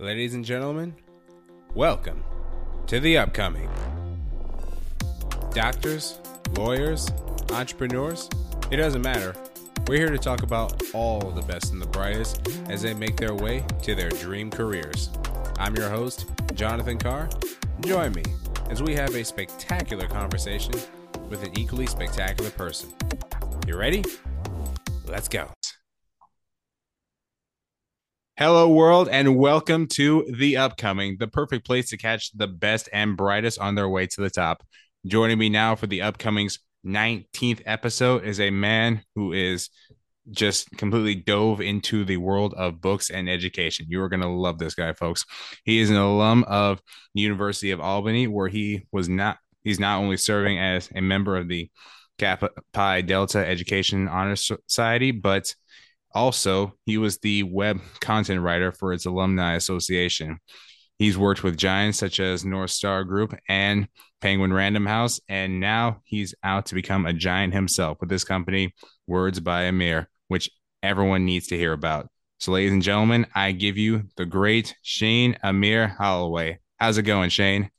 Ladies and gentlemen, welcome to The Upcoming. Doctors, lawyers, entrepreneurs, it doesn't matter. We're here to talk about all the best and the brightest as they make their way to their dream careers. I'm your host, Jonathan Carr. Join me as we have a spectacular conversation with an equally spectacular person. You ready? Let's go. Hello, world, and welcome to The Upcoming, the perfect place to catch the best and brightest on their way to the top. Joining me now for The Upcoming's 19th episode is a man who is just completely dove into the world of books and education. You are going to love this guy, folks. He is an alum of the University of Albany, where he's not only serving as a member of the Kappa Pi Delta Education Honor Society, but also, he was the web content writer for its alumni association. He's worked with giants such as North Star Group and Penguin Random House, and now he's out to become a giant himself with this company, Words by Amir, which everyone needs to hear about. So, ladies and gentlemen, I give you the great Shaine Amir Holloway. How's it going, Shaine?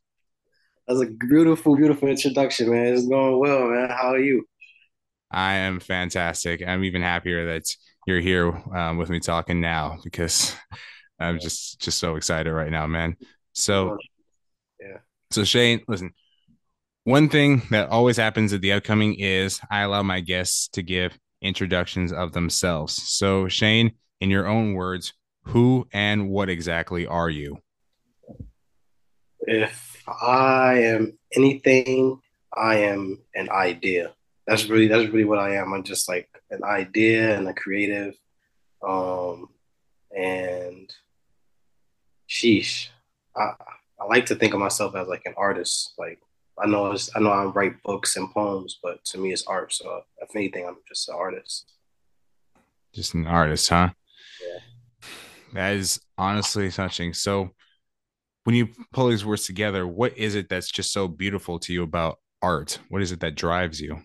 That's a beautiful, beautiful introduction, man. It's going well, man. How are you? I am fantastic. I'm even happier that you're here with me talking now, because I'm just so excited right now, man. So Shaine, listen, one thing that always happens at The Upcoming is I allow my guests to give introductions of themselves. So Shaine, in your own words, who and what exactly are you? If I am anything, I am an idea. That's really what I am. I'm just like an idea and a creative. And I like to think of myself as like an artist. Like I know I write books and poems, but to me it's art. So if anything, I'm just an artist. Just an artist, huh? Yeah. That is honestly touching. So when you pull these words together, what is it that's just so beautiful to you about art? What is it that drives you?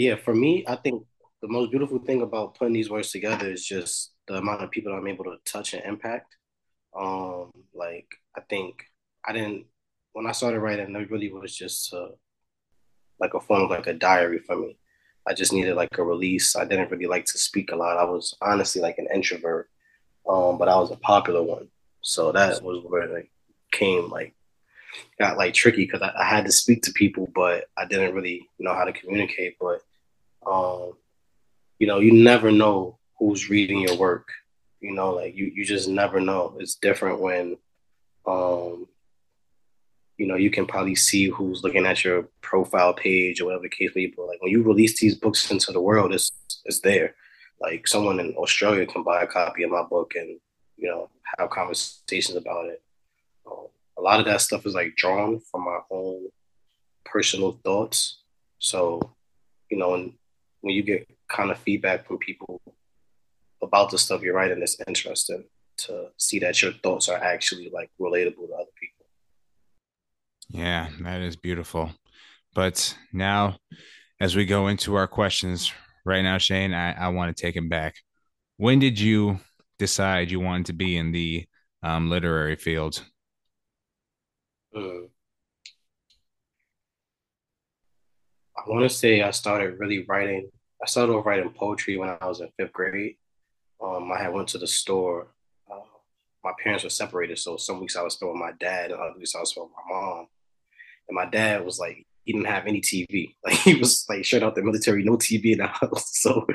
Yeah, for me, I think the most beautiful thing about putting these words together is just the amount of people that I'm able to touch and impact. Like, I think when I started writing, it really was just like a form of like a diary for me. I just needed like a release. I didn't really like to speak a lot. I was honestly like an introvert, but I was a popular one. So that was where it got like tricky, because I had to speak to people, but I didn't really know how to communicate. But you never know who's reading your work. You just never know. It's different when you can probably see who's looking at your profile page or whatever the case may be. Like when you release these books into the world, it's there. Like someone in Australia can buy a copy of my book and have conversations about it. A lot of that stuff is like drawn from my own personal thoughts. So, and when you get kind of feedback from people about the stuff you're writing, it's interesting to see that your thoughts are actually like relatable to other people. Yeah, that is beautiful. But now, as we go into our questions right now, Shaine, I want to take him back. When did you decide you wanted to be in the literary field? I want to say I started writing poetry when I was in fifth grade. I had went to the store. My parents were separated, so some weeks I would spend with my dad and other weeks I would spend with my mom. And my dad was like, he didn't have any TV. Like he was like straight out the military, no TV in the house. So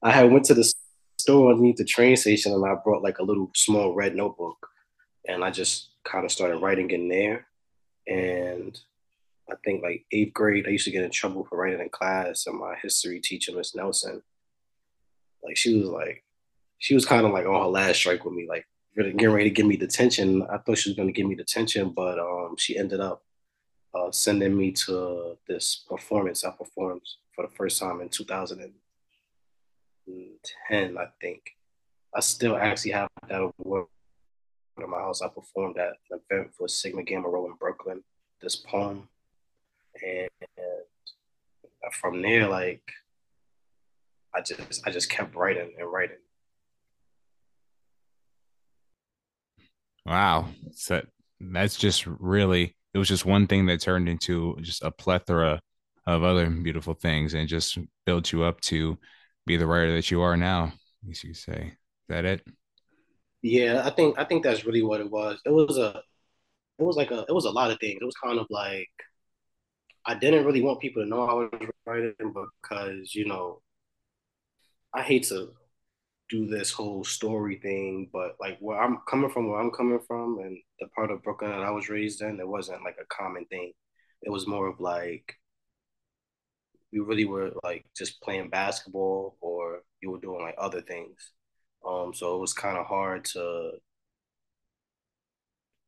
I had went to the store underneath the train station and I brought like a little small red notebook and I just kind of started writing in there. And I think like eighth grade, I used to get in trouble for writing in class, and my history teacher, Miss Nelson, like she was kind of like on her last strike with me, like really getting ready to give me detention. I thought she was going to give me detention, but she ended up sending me to this performance I performed for the first time in 2010, I think. I still actually have that award in my house. I performed at an event for Sigma Gamma Rho in Brooklyn, this poem. And from there, like I just kept writing and writing. Wow. So that's just really, it was just one thing that turned into just a plethora of other beautiful things and just built you up to be the writer that you are now, as you say. Is that it? Yeah, I think that's really what it was. It was a lot of things. It was kind of like, I didn't really want people to know I was writing because, you know, I hate to do this whole story thing, but like where I'm coming from and the part of Brooklyn that I was raised in, it wasn't like a common thing. It was more of like, we really were like just playing basketball or you were doing like other things. So it was kind of hard to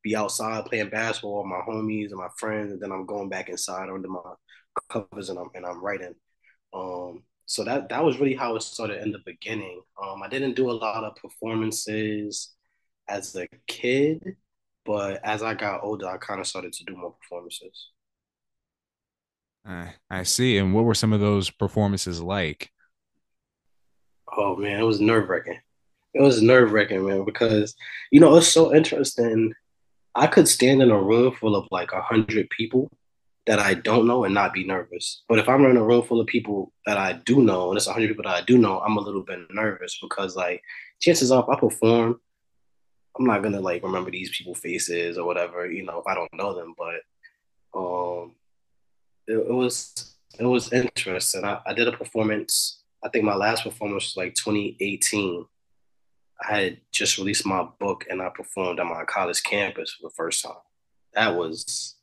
be outside playing basketball with my homies and my friends, and then I'm going back inside under my covers and I'm writing. So that was really how it started in the beginning. I didn't do a lot of performances as a kid, but as I got older, I kind of started to do more performances. I see. And what were some of those performances like? Oh man, it was nerve-wracking. It was nerve-wracking, man, because you know it's so interesting. I could stand in a room full of like 100 people that I don't know and not be nervous. But if I'm in a room full of people that I do know, and it's 100 people that I do know, I'm a little bit nervous because like chances are if I perform, I'm not gonna like remember these people's faces or whatever, you know, if I don't know them. But it was interesting. I did a performance. I think my last performance was like 2018. I had just released my book and I performed on my college campus for the first time. That was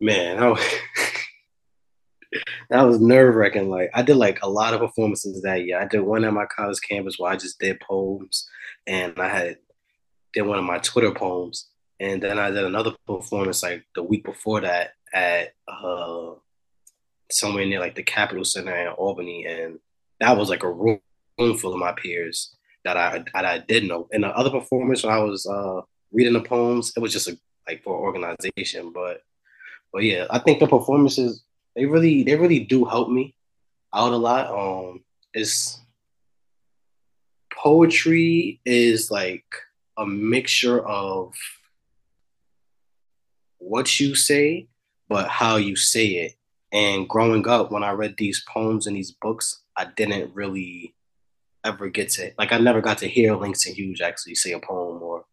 nerve-wracking. Like I did like a lot of performances that year. I did one at my college campus where I just did poems, and I did one of my Twitter poems, and then I did another performance like the week before that at somewhere near like the Capitol Center in Albany, and that was like a room full of my peers that I did know. And the other performance when I was reading the poems, it was just like for organization, but yeah, I think the performances they really do help me out a lot. It's poetry is like a mixture of what you say, but how you say it. And growing up, when I read these poems and these books, I didn't really ever get to, like, I never got to hear Langston Hughes actually say a poem, or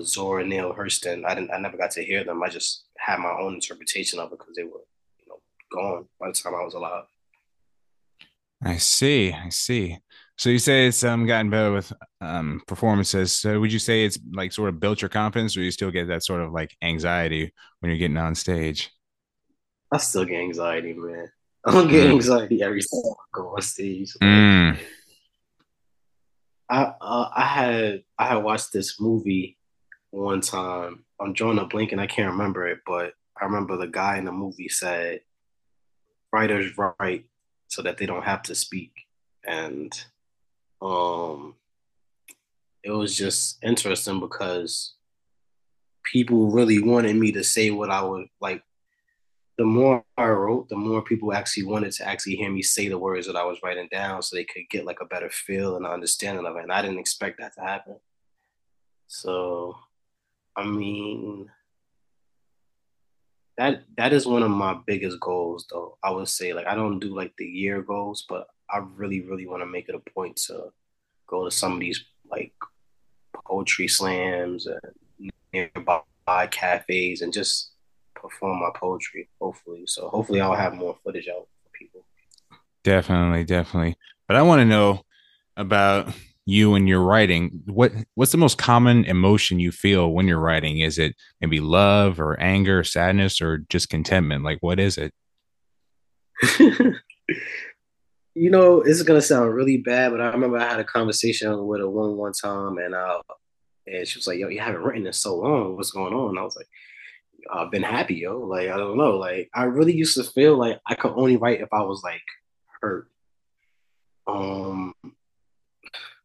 Zora Neale Hurston. I never got to hear them. I just had my own interpretation of it because they were, you know, gone by the time I was alive. I see. So you say it's gotten better with performances. So would you say it's like sort of built your confidence, or you still get that sort of like anxiety when you're getting on stage? I still get anxiety, man. I don't get anxiety every time I go on stage. I had watched this movie one time. I'm drawing a blank and I can't remember it, but I remember the guy in the movie said, "Writers write so that they don't have to speak," and it was just interesting because people really wanted me to say what I would like. The more I wrote, the more people actually wanted to actually hear me say the words that I was writing down so they could get like a better feel and understanding of it. And I didn't expect that to happen. So, I mean, that is one of my biggest goals, though. I would say, like, I don't do like the year goals, but I really, really want to make it a point to go to some of these like poetry slams and nearby cafes and just perform my poetry, hopefully. So hopefully I'll have more footage out for people. Definitely. But I want to know about you and your writing. What's the most common emotion you feel when you're writing? Is it maybe love or anger, sadness, or just contentment? Like, what is it? You know, it's going to sound really bad, but I remember I had a conversation with a woman one time, and she was like, "Yo, you haven't written in so long. What's going on?" And I was like, "I've been happy, yo. Like, I don't know. Like, I really used to feel like I could only write if I was like hurt."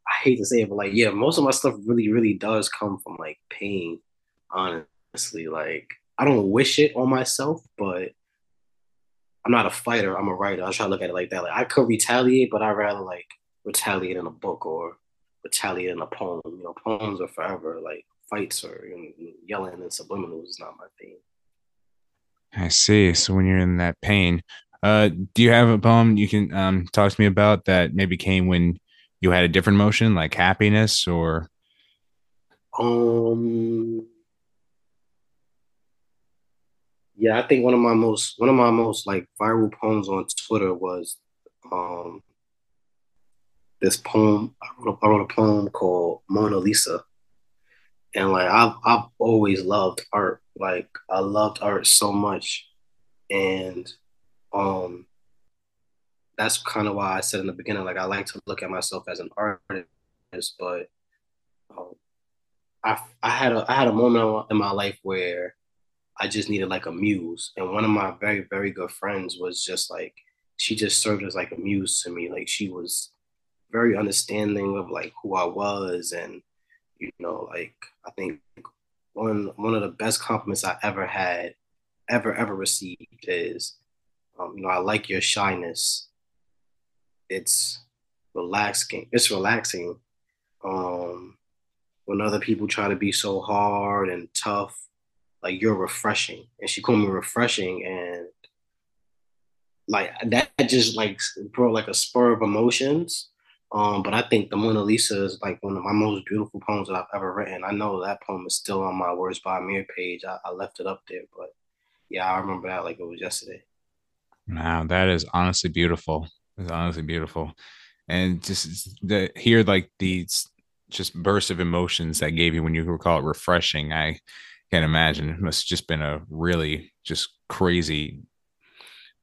I hate to say it, but like, yeah, most of my stuff really, really does come from like pain. Honestly, like, I don't wish it on myself, but I'm not a fighter. I'm a writer. I try to look at it like that. Like, I could retaliate, but I rather like retaliate in a book or retaliate in a poem. You know, poems are forever. Like, fights or yelling and subliminals is not my thing. I see. So when you're in that pain, do you have a poem you can talk to me about that maybe came when you had a different emotion, like happiness or? Yeah, I think one of my most like viral poems on Twitter was this poem. I wrote a poem called Mona Lisa. And like I've always loved art. Like I loved art so much. And that's kind of why I said in the beginning, like I like to look at myself as an artist, but I had a moment in my life where I just needed like a muse. And one of my very, very good friends was just like, she just served as like a muse to me. Like she was very understanding of like who I was. And, you know, like I think one of the best compliments I ever had, ever received is, I like your shyness. It's relaxing. When other people try to be so hard and tough, like you're refreshing. And she called me refreshing, and like that just like brought like a spur of emotions. But I think the Mona Lisa is like one of my most beautiful poems that I've ever written. I know that poem is still on my Words by Amir page. I left it up there, but yeah, I remember that like it was yesterday. Wow, that is honestly beautiful. It's honestly beautiful. And just to hear like these just bursts of emotions that gave you when you were called refreshing, I can't imagine. It must have just been a really just crazy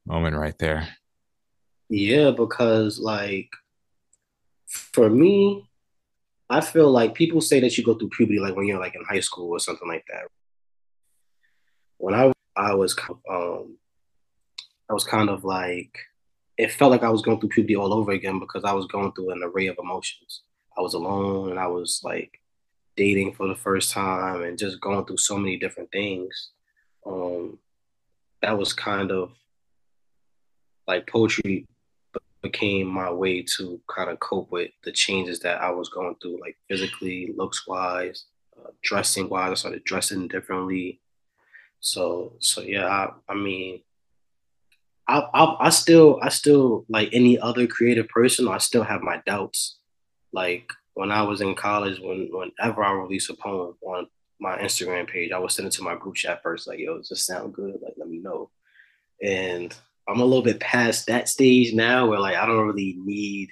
moment right there. Yeah, because like, for me, I feel like people say that you go through puberty like when you're like in high school or something like that. When I was I was kind of like, it felt like I was going through puberty all over again because I was going through an array of emotions. I was alone and I was like dating for the first time and just going through so many different things. That was kind of like poetry became my way to kind of cope with the changes that I was going through, like physically, looks-wise, dressing-wise. I started dressing differently. So yeah, I still like any other creative person, I still have my doubts. Like when I was in college, whenever I release a poem on my Instagram page, I would send it to my group chat first, like, yo, does this sound good? Like, let me know. And I'm a little bit past that stage now where like I don't really need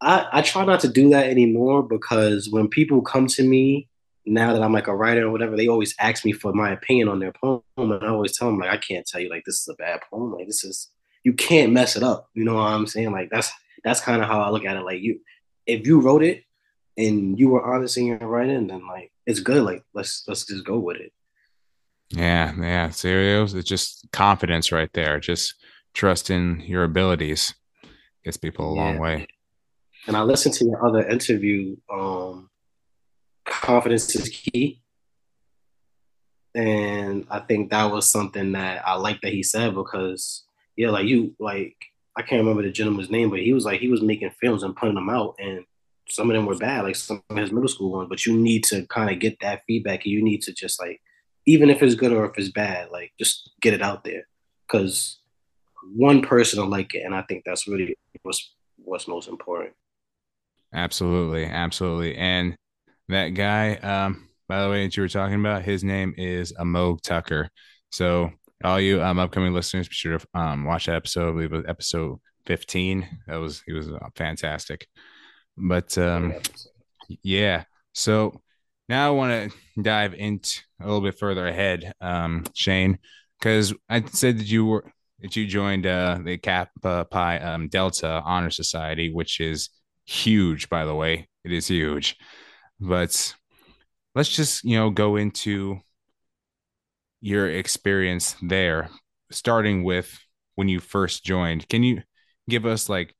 I try not to do that anymore, because when people come to me now that I'm like a writer or whatever, they always ask me for my opinion on their poem, and I always tell them like I can't tell you like this is a bad poem, like this is, you can't mess it up, you know what I'm saying? Like that's kind of how I look at it. Like you, if you wrote it and you were honest in your writing, then like it's good, like let's just go with it. Yeah. Serios. It's just confidence right there. Just trust in your abilities gets people a long way. And I listened to your other interview. Confidence is key. And I think that was something that I like that he said, because yeah, like you, like, I can't remember the gentleman's name, but he was like, he was making films and putting them out, and some of them were bad, like some of his middle school ones, but you need to kind of get that feedback, and you need to just like, even if it's good or if it's bad, like just get it out there, because one person will like it. And I think that's really what's most important. Absolutely. And that guy, by the way, that you were talking about, his name is Amogh Tucker. So all you upcoming listeners, be sure to watch that episode. I believe it was episode 15. He was fantastic. But yeah, so now I want to dive into a little bit further ahead, Shaine, because I said that you joined the Kappa Pi Delta Honor Society, which is huge, by the way. It is huge. But let's just, go into your experience there, starting with when you first joined. Can you give us like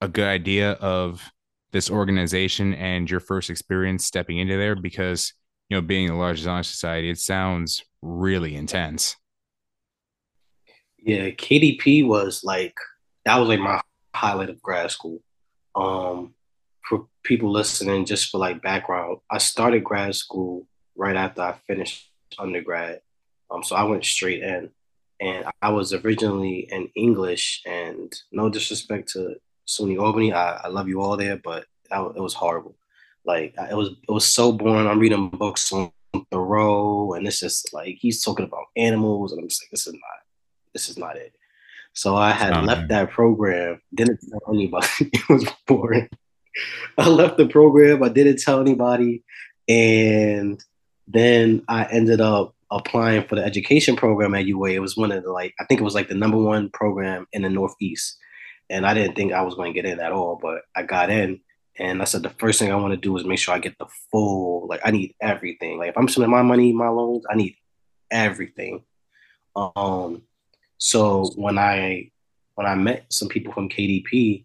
a good idea of this organization and your first experience stepping into there? Because, being the largest honor society, it sounds really intense. Yeah, KDP was like, that was like my highlight of grad school. people listening, just for like background, I started grad school right after I finished undergrad. So I went straight in, and I was originally in English, and no disrespect to SUNY Albany, I love you all there, but it was horrible. Like it was so boring. I'm reading books on Thoreau, and it's just like he's talking about animals, and I'm just like, this is not it. So I had left that program, didn't tell anybody. It was boring. I left the program, I didn't tell anybody, and then I ended up applying for the education program at UA. It was one of the, like, I think it was like the #1 program in the Northeast, and I didn't think I was going to get in at all, but I got in. And I said, the first thing I want to do is make sure I get the full, like, I need everything. Like, if I'm spending my money, my loans, I need everything. So when I met some people from KDP,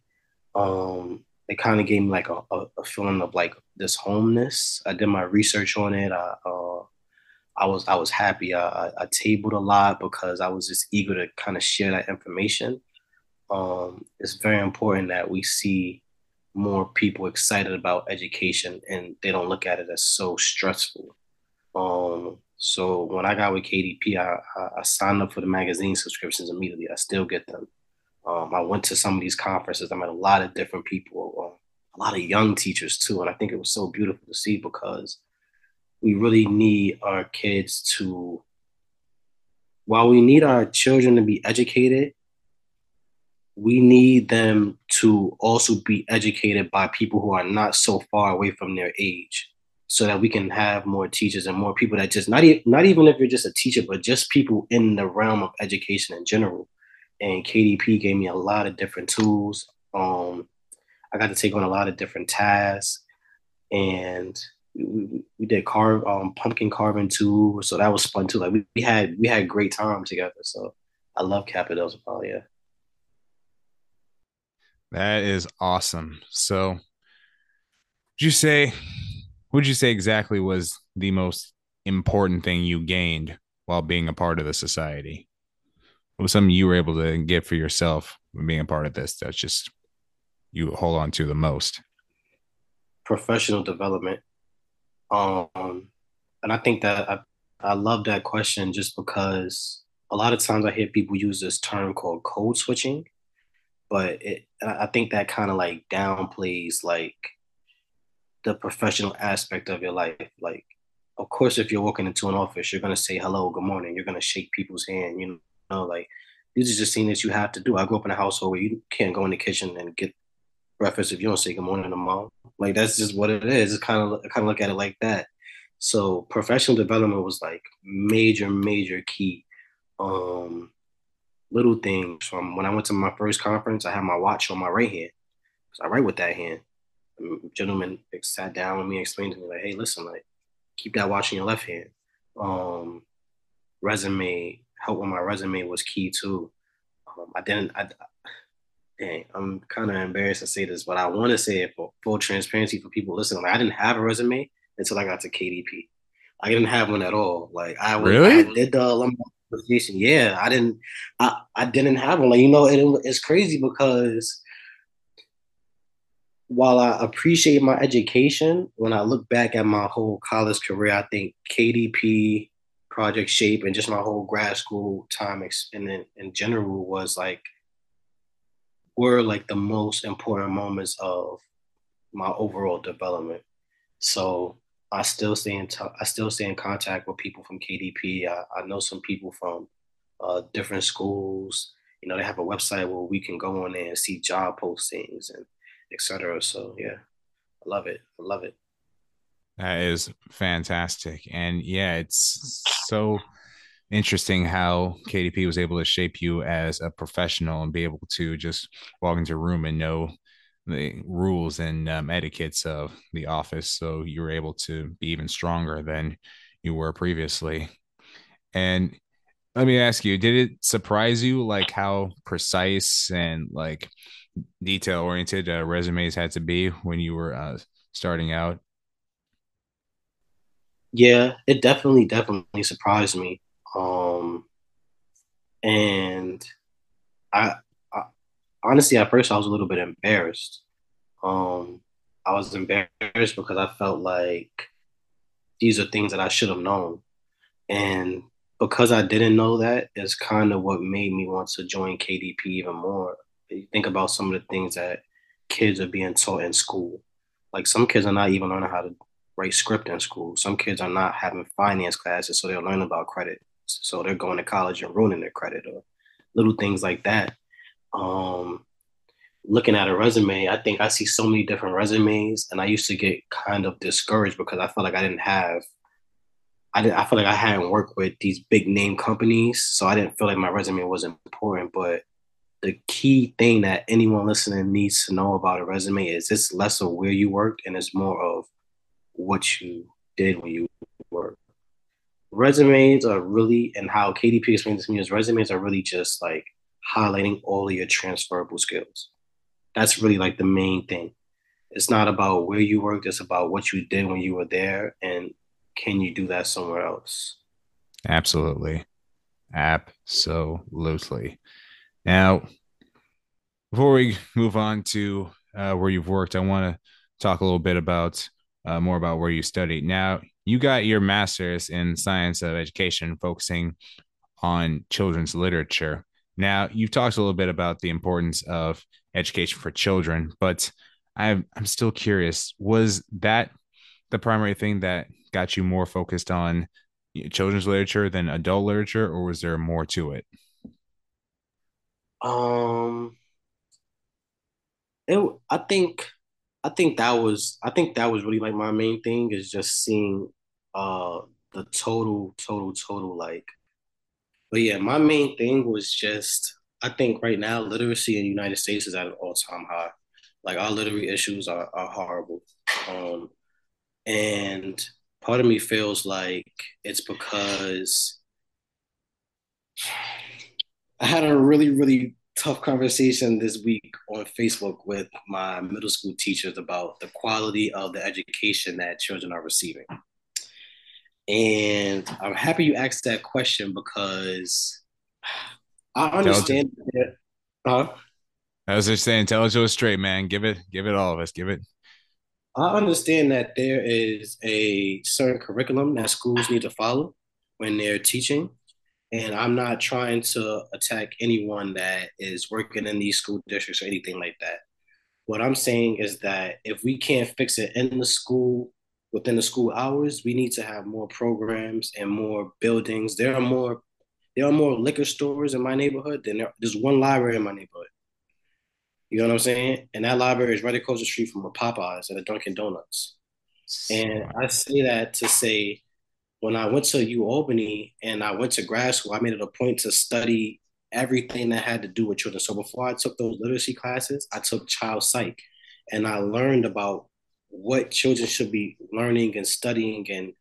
they kind of gave me like a feeling of like this homeness. I did my research on it. I was happy. I tabled a lot because I was just eager to kind of share that information. It's very important that we see more people excited about education and they don't look at it as so stressful. So when I got with KDP, I signed up for the magazine subscriptions immediately. I still get them. I went to some of these conferences. I met a lot of different people, a lot of young teachers too. And I think it was so beautiful to see, because we really need our kids to, while we need our children to be educated, we need them to also be educated by people who are not so far away from their age, so that we can have more teachers and more people that just, not even if you're just a teacher, but just people in the realm of education in general. And KDP gave me a lot of different tools. I got to take on a lot of different tasks, and we did pumpkin carving too. So that was fun too. Like we had great time together. So I love Kappa Delta Pi, yeah. That is awesome. So would you say exactly was the most important thing you gained while being a part of the society? What was something you were able to get for yourself when being a part of this that's just you hold on to the most? Professional development. And I think that I love that question, just because a lot of times I hear people use this term called code switching. But I think that kind of like downplays like the professional aspect of your life. Like, of course, if you're walking into an office, you're going to say hello, good morning. You're going to shake people's hand. You know, like, these are just things that you have to do. I grew up in a household where you can't go in the kitchen and get breakfast if you don't say good morning to mom. Like, that's just what it is. It's kind of look at it like that. So professional development was like major, major key. Little things from when I went to my first conference, I had my watch on my right hand because I write with that hand. A gentleman sat down with me and explained to me, like, hey, listen, like, keep that watch in your left hand. Resume, help with my resume was key too. I'm kind of embarrassed to say this, but I want to say it for full transparency for people listening. Like, I didn't have a resume until I got to KDP. I didn't have one at all. Like, I did the alumni. Yeah, I didn't have one. Like, you know, it's crazy because while I appreciate my education, when I look back at my whole college career, I think KDP, Project Shape, and just my whole grad school time in general were the most important moments of my overall development. So I still stay in contact with people from KDP. I know some people from different schools. You know, they have a website where we can go on there and see job postings and et cetera. So, yeah, I love it. That is fantastic. And, yeah, it's so interesting how KDP was able to shape you as a professional and be able to just walk into a room and know the rules and etiquettes of the office, so you were able to be even stronger than you were previously. And let me ask you, did it surprise you like how precise and like detail oriented resumes had to be when you were starting out? Yeah, it definitely surprised me. And I honestly, at first, I was a little bit embarrassed. I was embarrassed because I felt like these are things that I should have known. And because I didn't know that is kind of what made me want to join KDP even more. You think about some of the things that kids are being taught in school. Like some kids are not even learning how to write script in school. Some kids are not having finance classes, so they'll learn about credit. So they're going to college and ruining their credit or little things like that. Looking at a resume, I think I see so many different resumes, and I used to get kind of discouraged because I felt like I felt like I hadn't worked with these big name companies, so I didn't feel like my resume was important. But the key thing that anyone listening needs to know about a resume is it's less of where you worked and it's more of what you did when you worked. Resumes are really, and how KDP explained this to me, is resumes are really just like highlighting all of your transferable skills. That's really like the main thing. It's not about where you worked, it's about what you did when you were there and can you do that somewhere else? Absolutely. Absolutely. Now, before we move on to where you've worked, I want to talk a little bit about more about where you studied. Now, you got your master's in science of education, focusing on children's literature. Now, you've talked a little bit about the importance of education for children, but I'm still curious, was that the primary thing that got you more focused on children's literature than adult literature, or was there more to it? I think that was really like my main thing, is just seeing the total like. But yeah, my main thing was just, I think right now literacy in the United States is at an all-time high. Like our literary issues are horrible. And part of me feels like it's because I had a really, really tough conversation this week on Facebook with my middle school teachers about the quality of the education that children are receiving. And I'm happy you asked that question because I understand that. Huh? I was just saying, tell us it was straight, man. Give it all of us. Give it. I understand that there is a certain curriculum that schools need to follow when they're teaching. And I'm not trying to attack anyone that is working in these school districts or anything like that. What I'm saying is that if we can't fix it in the school, within the school hours, we need to have more programs and more buildings. There are more liquor stores in my neighborhood than there's one library in my neighborhood. You know what I'm saying? And that library is right across the street from a Popeyes and a Dunkin' Donuts. And I say that to say, when I went to U Albany and I went to grad school, I made it a point to study everything that had to do with children. So before I took those literacy classes, I took child psych, and I learned about what children should be learning and studying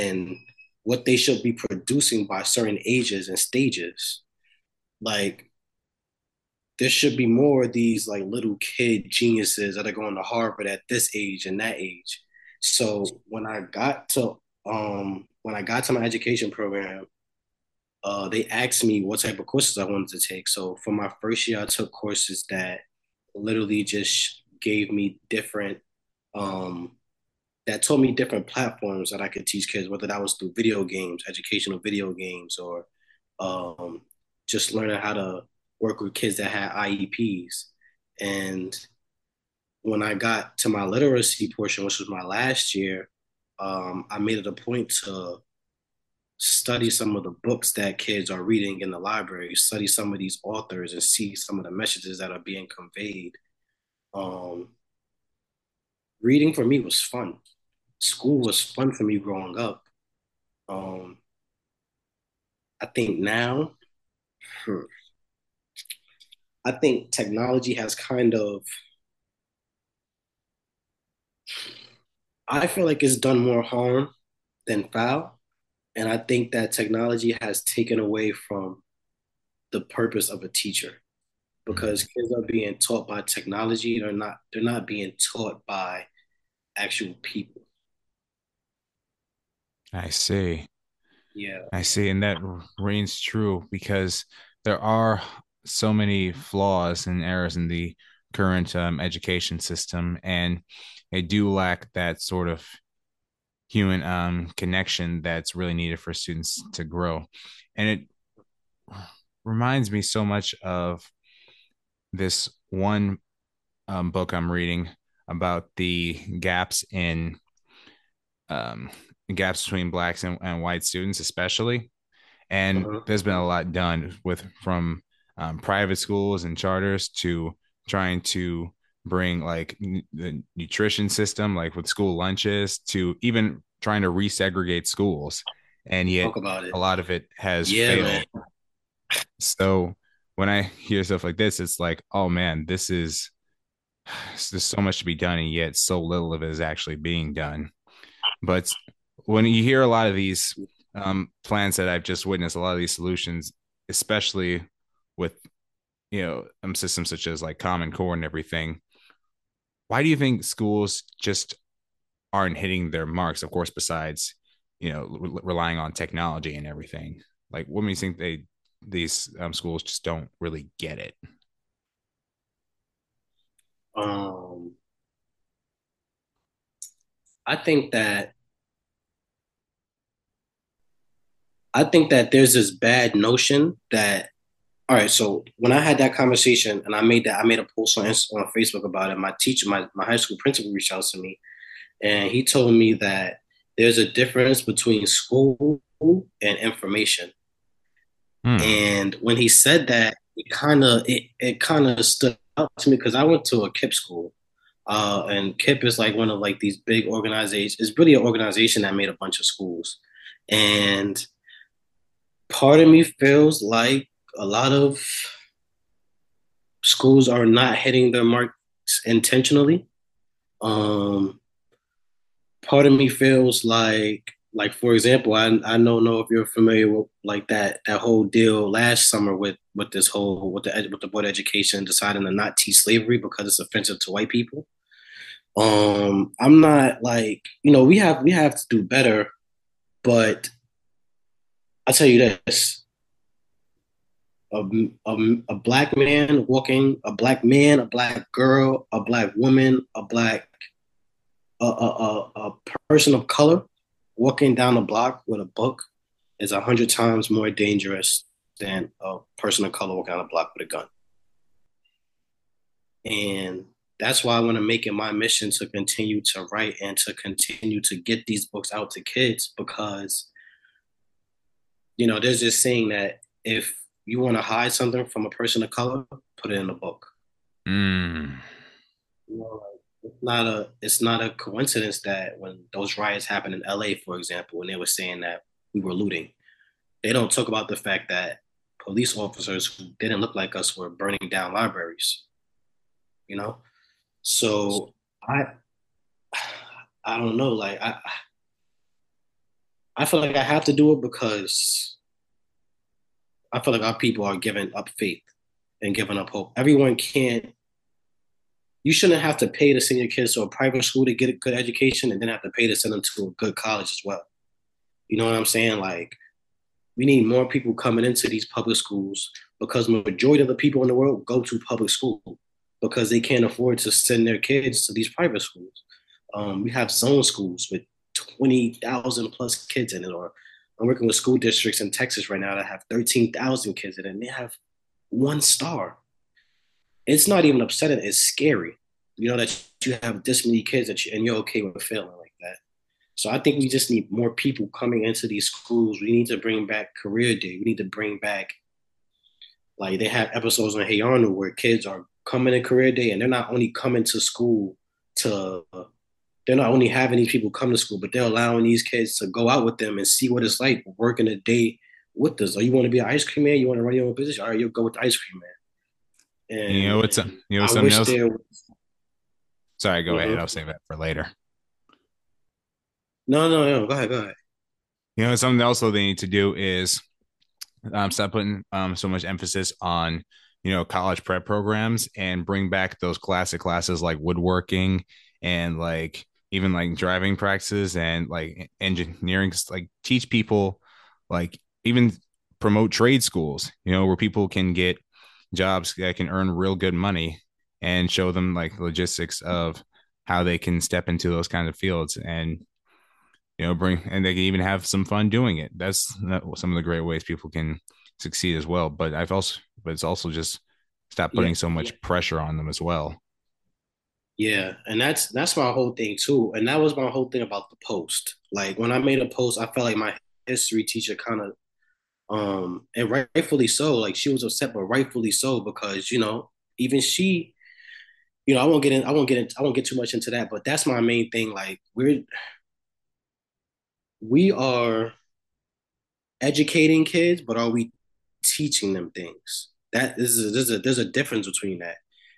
and what they should be producing by certain ages and stages. Like, there should be more of these like little kid geniuses that are going to Harvard at this age and that age. So when I got to my education program, they asked me what type of courses I wanted to take. So for my first year, I took courses that literally just gave me different, that told me different platforms that I could teach kids, whether that was through video games, educational video games, or just learning how to work with kids that had IEPs. And when I got to my literacy portion, which was my last year, I made it a point to study some of the books that kids are reading in the library, study some of these authors and see some of the messages that are being conveyed. Reading for me was fun. School was fun for me growing up. I think technology has kind of, I feel like it's done more harm than foul. And I think that technology has taken away from the purpose of a teacher, because kids are being taught by technology. They're not being taught by actual people. I see. Yeah. I see. And that rings true because there are so many flaws and errors in the current education system, and they do lack that sort of human connection that's really needed for students to grow. And it reminds me so much of this one book I'm reading about the gaps in gaps between Blacks and white students, especially. And there's been a lot done with from private schools and charters to trying to bring like the nutrition system, like with school lunches, to even trying to resegregate schools. And yet a lot of it has failed. Man. So when I hear stuff like this, it's like, oh man, this is, there's so much to be done, and yet so little of it is actually being done. But when you hear a lot of these plans that I've just witnessed, a lot of these solutions, especially with, you know, systems such as like Common Core and everything, why do you think schools just aren't hitting their marks? Of course, besides, you know, relying on technology and everything. Like, what do you think these schools just don't really get it? I think that there's this bad notion that, all right, so when I had that conversation and I made a post on Facebook about it, my teacher, my high school principal reached out to me, and he told me that there's a difference between school and information. And when he said that, it kind of stood out to me, because I went to a KIPP school. And KIPP is like one of like these big organizations. It's really an organization that made a bunch of schools. And part of me feels like a lot of schools are not hitting their marks intentionally. Part of me feels like for example, I don't know if you're familiar with like that whole deal last summer with the Board of Education deciding to not teach slavery because it's offensive to white people. I'm not like, you know, we have to do better, but I'll tell you this, a black man walking, a black man, a black girl, a black woman, a person of color walking down a block with a book is 100 times more dangerous than a person of color walking down a block with a gun. And that's why I want to make it my mission to continue to write and to continue to get these books out to kids, because, you know, there's this saying that if you want to hide something from a person of color, put it in a book. You know, like, it's not a coincidence that when those riots happened in LA, for example, when they were saying that we were looting, they don't talk about the fact that police officers who didn't look like us were burning down libraries, you know? So I don't know, like I feel like I have to do it, because I feel like our people are giving up faith and giving up hope. Everyone can't. You shouldn't have to pay to send your kids to a private school to get a good education and then have to pay to send them to a good college as well. You know what I'm saying? Like, we need more people coming into these public schools, because the majority of the people in the world go to public school because they can't afford to send their kids to these private schools. We have zone schools with 20,000 plus kids in it. Or I'm working with school districts in Texas right now that have 13,000 kids in it, and they have one star. It's not even upsetting. It's scary, you know, that you have this many kids and you're okay with failing like that. So I think we just need more people coming into these schools. We need to bring back career day. We need to bring back, like, they have episodes on Hey Arnold where kids are coming to career day, and they're not only coming to school to, they're not only having these people come to school, but they're allowing these kids to go out with them and see what it's like working a day with us. Oh, you want to be an ice cream man? You want to run your own business? All right, you'll go with the ice cream man. And you know what's something else? Sorry, go ahead. I'll save that for later. No. Go ahead. You know, something else they need to do is stop putting so much emphasis on, you know, college prep programs, and bring back those classic classes like woodworking and like even like driving practices and like engineering. Like, teach people, like, even promote trade schools, you know, where people can get jobs that can earn real good money, and show them like the logistics of how they can step into those kinds of fields and, you know, bring, and they can even have some fun doing it. That's some of the great ways people can succeed as well. But I've also, but it's also just stop putting so much pressure on them as well. Yeah. And that's my whole thing too. And that was my whole thing about the post. Like when I made a post, I felt like my history teacher kind of, and rightfully so, like she was upset, but rightfully so, because, you know, even she, you know, I won't get too much into that, but that's my main thing. Like we are educating kids, but are we teaching them things? That is, there's a difference between that.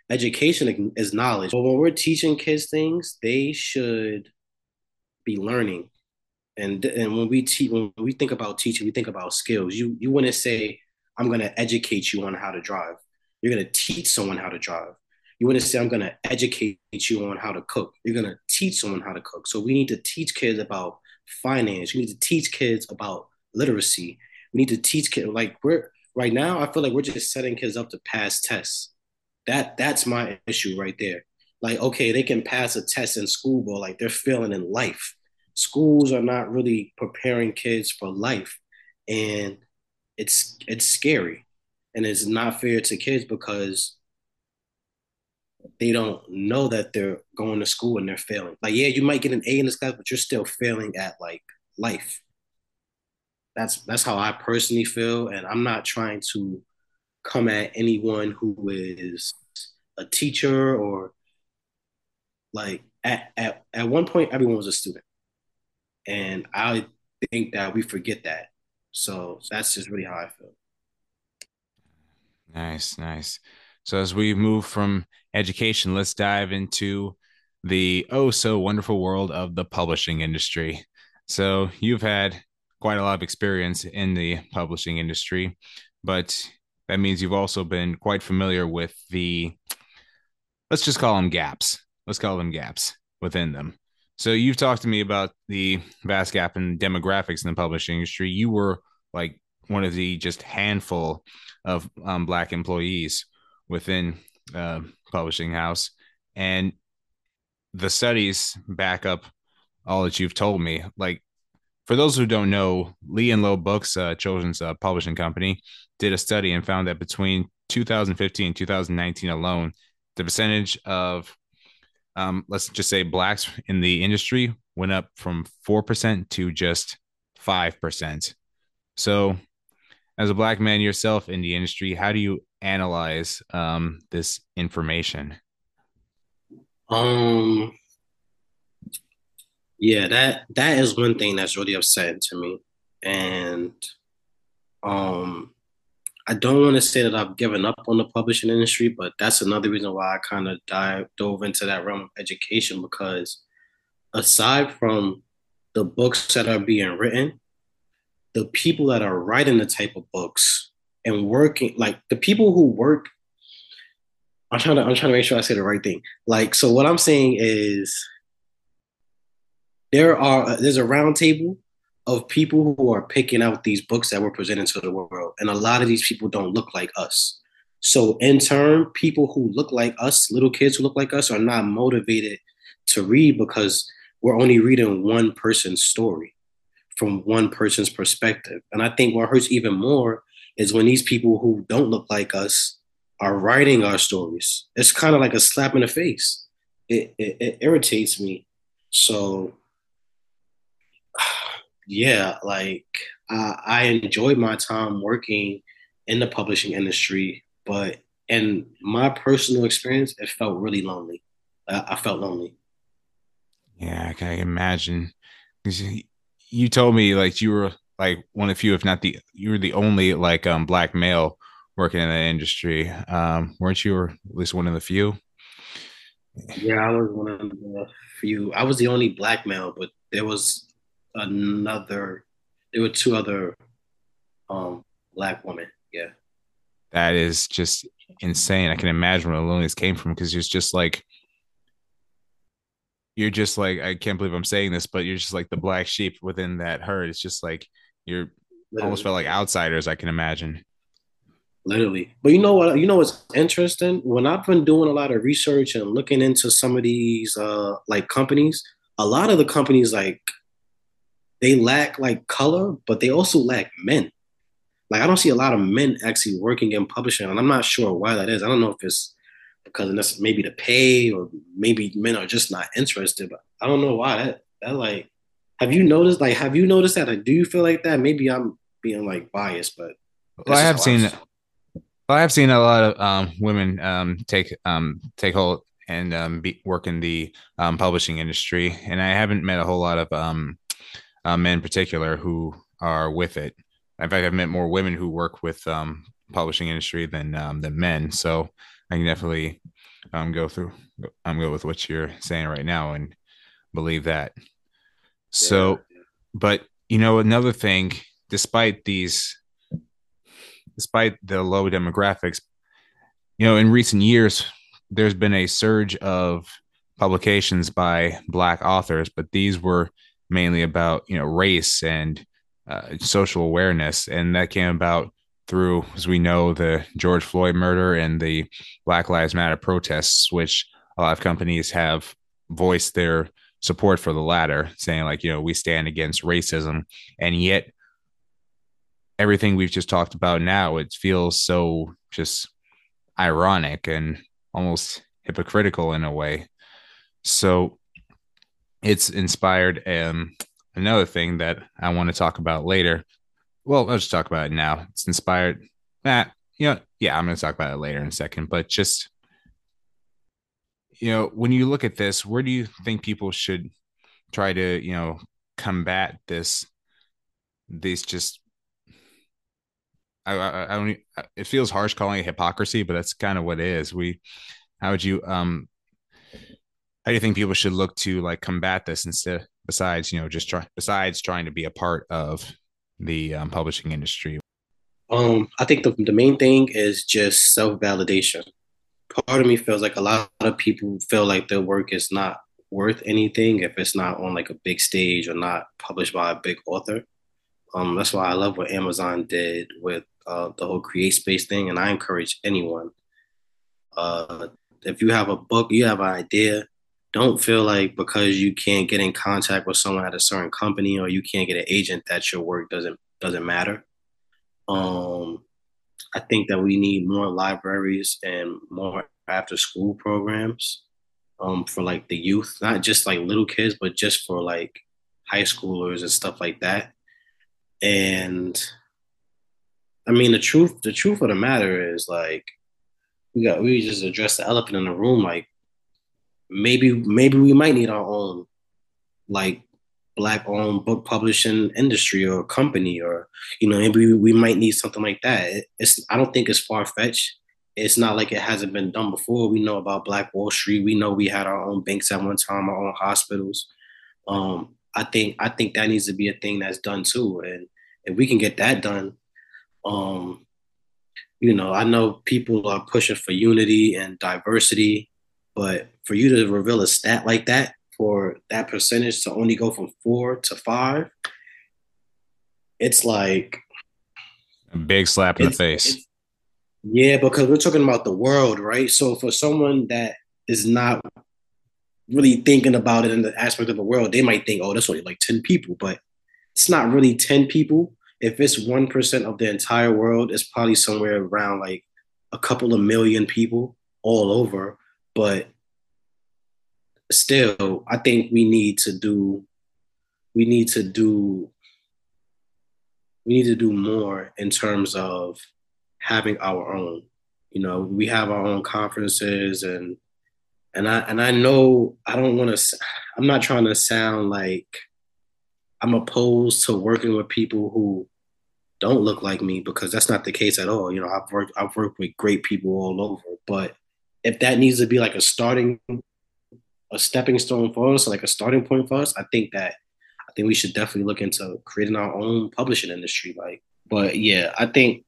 Education is knowledge, but when we're teaching kids things, they should be learning. And when we think about teaching, we think about skills. You wouldn't say, I'm going to educate you on how to drive. You're going to teach someone how to drive. You wouldn't say, I'm going to educate you on how to cook. You're going to teach someone how to cook. So we need to teach kids about finance. We need to teach kids about literacy. We need to teach kids, like right now, I feel like we're just setting kids up to pass tests. That's my issue right there. Like, okay, they can pass a test in school, but like they're failing in life. Schools are not really preparing kids for life. And it's scary. And it's not fair to kids because they don't know that they're going to school and they're failing. Like, yeah, you might get an A in this class, but you're still failing at like life. That's how I personally feel. And I'm not trying to come at anyone who is a teacher or like at one point, everyone was a student. And I think that we forget that. So that's just really how I feel. Nice. So as we move from education, let's dive into the oh so wonderful world of the publishing industry. So you've had quite a lot of experience in the publishing industry, but that means you've also been quite familiar with the, let's just call them gaps. Let's call them gaps within them. So you've talked to me about the vast gap in demographics in the publishing industry. You were like one of the just handful of Black employees within publishing house. And the studies back up all that you've told me. Like, for those who don't know, Lee and Low Books, children's publishing company, did a study and found that between 2015 and 2019 alone, the percentage of, let's just say Blacks in the industry went up from 4% to just 5%. So as a Black man yourself in the industry, how do you analyze this information? Yeah, that is one thing that's really upsetting to me. And I don't want to say that I've given up on the publishing industry, but that's another reason why I kind of dove into that realm of education, because aside from the books that are being written, the people that are writing the type of books and working, like the people who work, I'm trying to make sure I say the right thing. Like, so what I'm saying is, there's a round table of people who are picking out these books that we're presenting to the world. And a lot of these people don't look like us. So in turn, people who look like us, little kids who look like us, are not motivated to read because we're only reading one person's story from one person's perspective. And I think what hurts even more is when these people who don't look like us are writing our stories. It's kind of like a slap in the face. It irritates me. So yeah, like I enjoyed my time working in the publishing industry, but in my personal experience, it felt really lonely. I felt lonely. Yeah, I can imagine. You told me like you were like one of few, if not the, you were the only like Black male working in that industry. Weren't you, or at least one of the few? Yeah, I was one of the few. I was the only Black male, but there was there were two other Black women. Yeah, that is just insane. I can imagine where the loneliness came from, because you're just like I can't believe I'm saying this, but you're just like the Black sheep within that herd. It's just like you're almost felt like outsiders, I can imagine. Literally. But you know what? You know what's interesting? When I've been doing a lot of research and looking into some of these like companies, a lot of the companies, like, they lack like color, but they also lack men. Like, I don't see a lot of men actually working in publishing, and I'm not sure why that is. I don't know if it's because that's maybe the pay, or maybe men are just not interested. But I don't know why that like. Have you noticed that? Like, do you feel like that? Maybe I'm being like biased, but I have seen a lot of women take hold and work in the publishing industry, and I haven't met a whole lot of men in particular who are with it. In fact, I've met more women who work with publishing industry than men. So I can definitely go with what you're saying right now and believe that. So, but, you know, another thing, despite the low demographics, you know, in recent years, there's been a surge of publications by Black authors, but these were mainly about, you know, race and social awareness. And that came about through, as we know, the George Floyd murder and the Black Lives Matter protests, which a lot of companies have voiced their support for the latter, saying, like, you know, we stand against racism. And yet everything we've just talked about now, it feels so just ironic and almost hypocritical in a way. So it's inspired another thing that I want to talk about later. Well, I'll just talk about it now. It's inspired that, you know, yeah, I'm going to talk about it later in a second, but just, you know, when you look at this, where do you think people should try to, you know, combat this? These just, I don't, it feels harsh calling it hypocrisy, but that's kind of what it is. How do you think people should look to, like, combat this instead, besides, you know, besides trying to be a part of the publishing industry? I think the main thing is just self-validation. Part of me feels like a lot of people feel like their work is not worth anything if it's not on, like, a big stage or not published by a big author. That's why I love what Amazon did with the whole CreateSpace thing. And I encourage anyone, if you have a book, you have an idea, don't feel like because you can't get in contact with someone at a certain company or you can't get an agent that your work doesn't matter. I think that we need more libraries and more after school programs for, like, the youth, not just, like, little kids, but just for, like, high schoolers and stuff like that. And I mean, the truth of the matter is, like, we just addressed the elephant in the room. Like, maybe we might need our own, like, Black-owned book publishing industry or company, or, you know, maybe we might need something like that. I don't think it's far-fetched. It's not like it hasn't been done before. We know about Black Wall Street. We know we had our own banks at one time, our own hospitals. I think that needs to be a thing that's done too. And if we can get that done, you know, I know people are pushing for unity and diversity, but for you to reveal a stat like that, for that percentage to only go from 4 to 5, it's like a big slap in the face. Yeah, because we're talking about the world, right? So for someone that is not really thinking about it in the aspect of the world, they might think, oh, that's only like 10 people, but it's not really 10 people. If it's 1% of the entire world, it's probably somewhere around like a couple of million people all over. But still, I think we need to do more in terms of having our own. You know, we have our own conferences, and I know I don't want to. I'm not trying to sound like I'm opposed to working with people who don't look like me, because that's not the case at all. You know, I've worked with great people all over, but if that needs to be like a stepping stone for us, like a starting point for us, I think we should definitely look into creating our own publishing industry. Like, but yeah, I think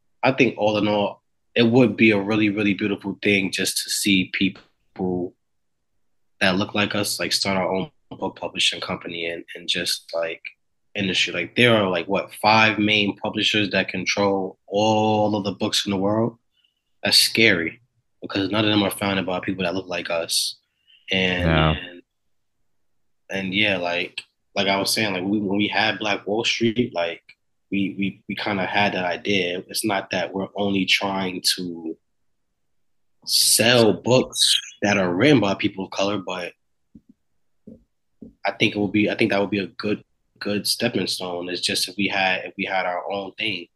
all in all, it would be a really, really beautiful thing just to see people that look like us, like, start our own book publishing company and just like industry. Like there are like what, 5 main publishers that control all of the books in the world. That's scary because none of them are founded by people that look like us. And wow. and yeah, like I was saying, like when we had Black Wall Street, like we kind of had that idea. It's not that we're only trying to sell books that are written by people of color, but I think that would be a good stepping stone. It's just if we had our own thing,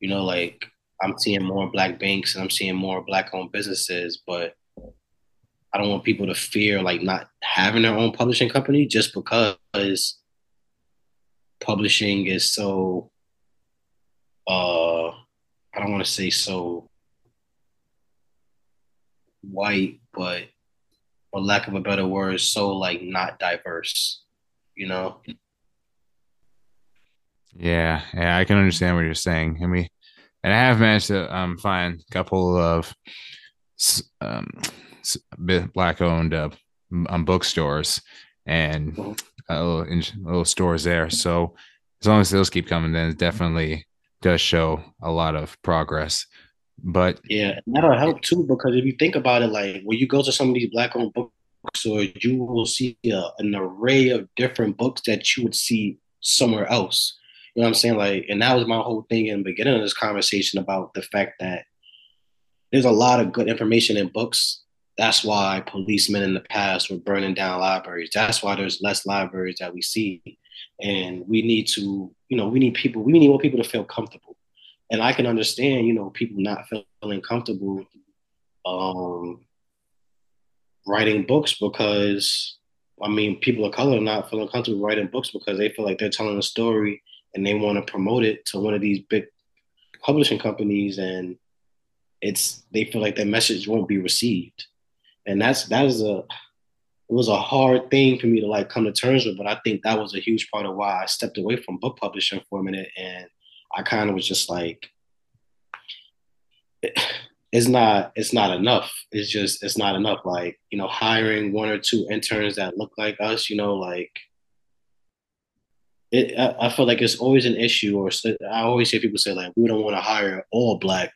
you know, like I'm seeing more Black banks and I'm seeing more Black-owned businesses, but I don't want people to fear like not having their own publishing company just because publishing is so, I don't want to say so white, but for lack of a better word, so like not diverse, you know? Yeah, I can understand what you're saying. I mean, and I have managed to find a couple of Black-owned bookstores and little stores there. So as long as those keep coming, then it definitely does show a lot of progress. But yeah, that'll help too, because if you think about it, like when you go to some of these Black-owned bookstores, you will see an array of different books that you would see somewhere else. You know what I'm saying? Like, and that was my whole thing in the beginning of this conversation about the fact that there's a lot of good information in books. That's why policemen in the past were burning down libraries. That's why there's less libraries that we see. And we need to, you know, we need more people to feel comfortable. And I can understand, you know, people not feeling comfortable writing books because, I mean, people of color are not feeling comfortable writing books because they feel like they're telling a story and they want to promote it to one of these big publishing companies, and they feel like their message won't be received. And it was a hard thing for me to like come to terms with, but I think that was a huge part of why I stepped away from book publishing for a minute. And I kind of was just like, it's not enough. It's not enough. Like, you know, hiring 1 or 2 interns that look like us, you know, like, I feel like it's always an issue, or I always hear people say like, we don't want to hire all Black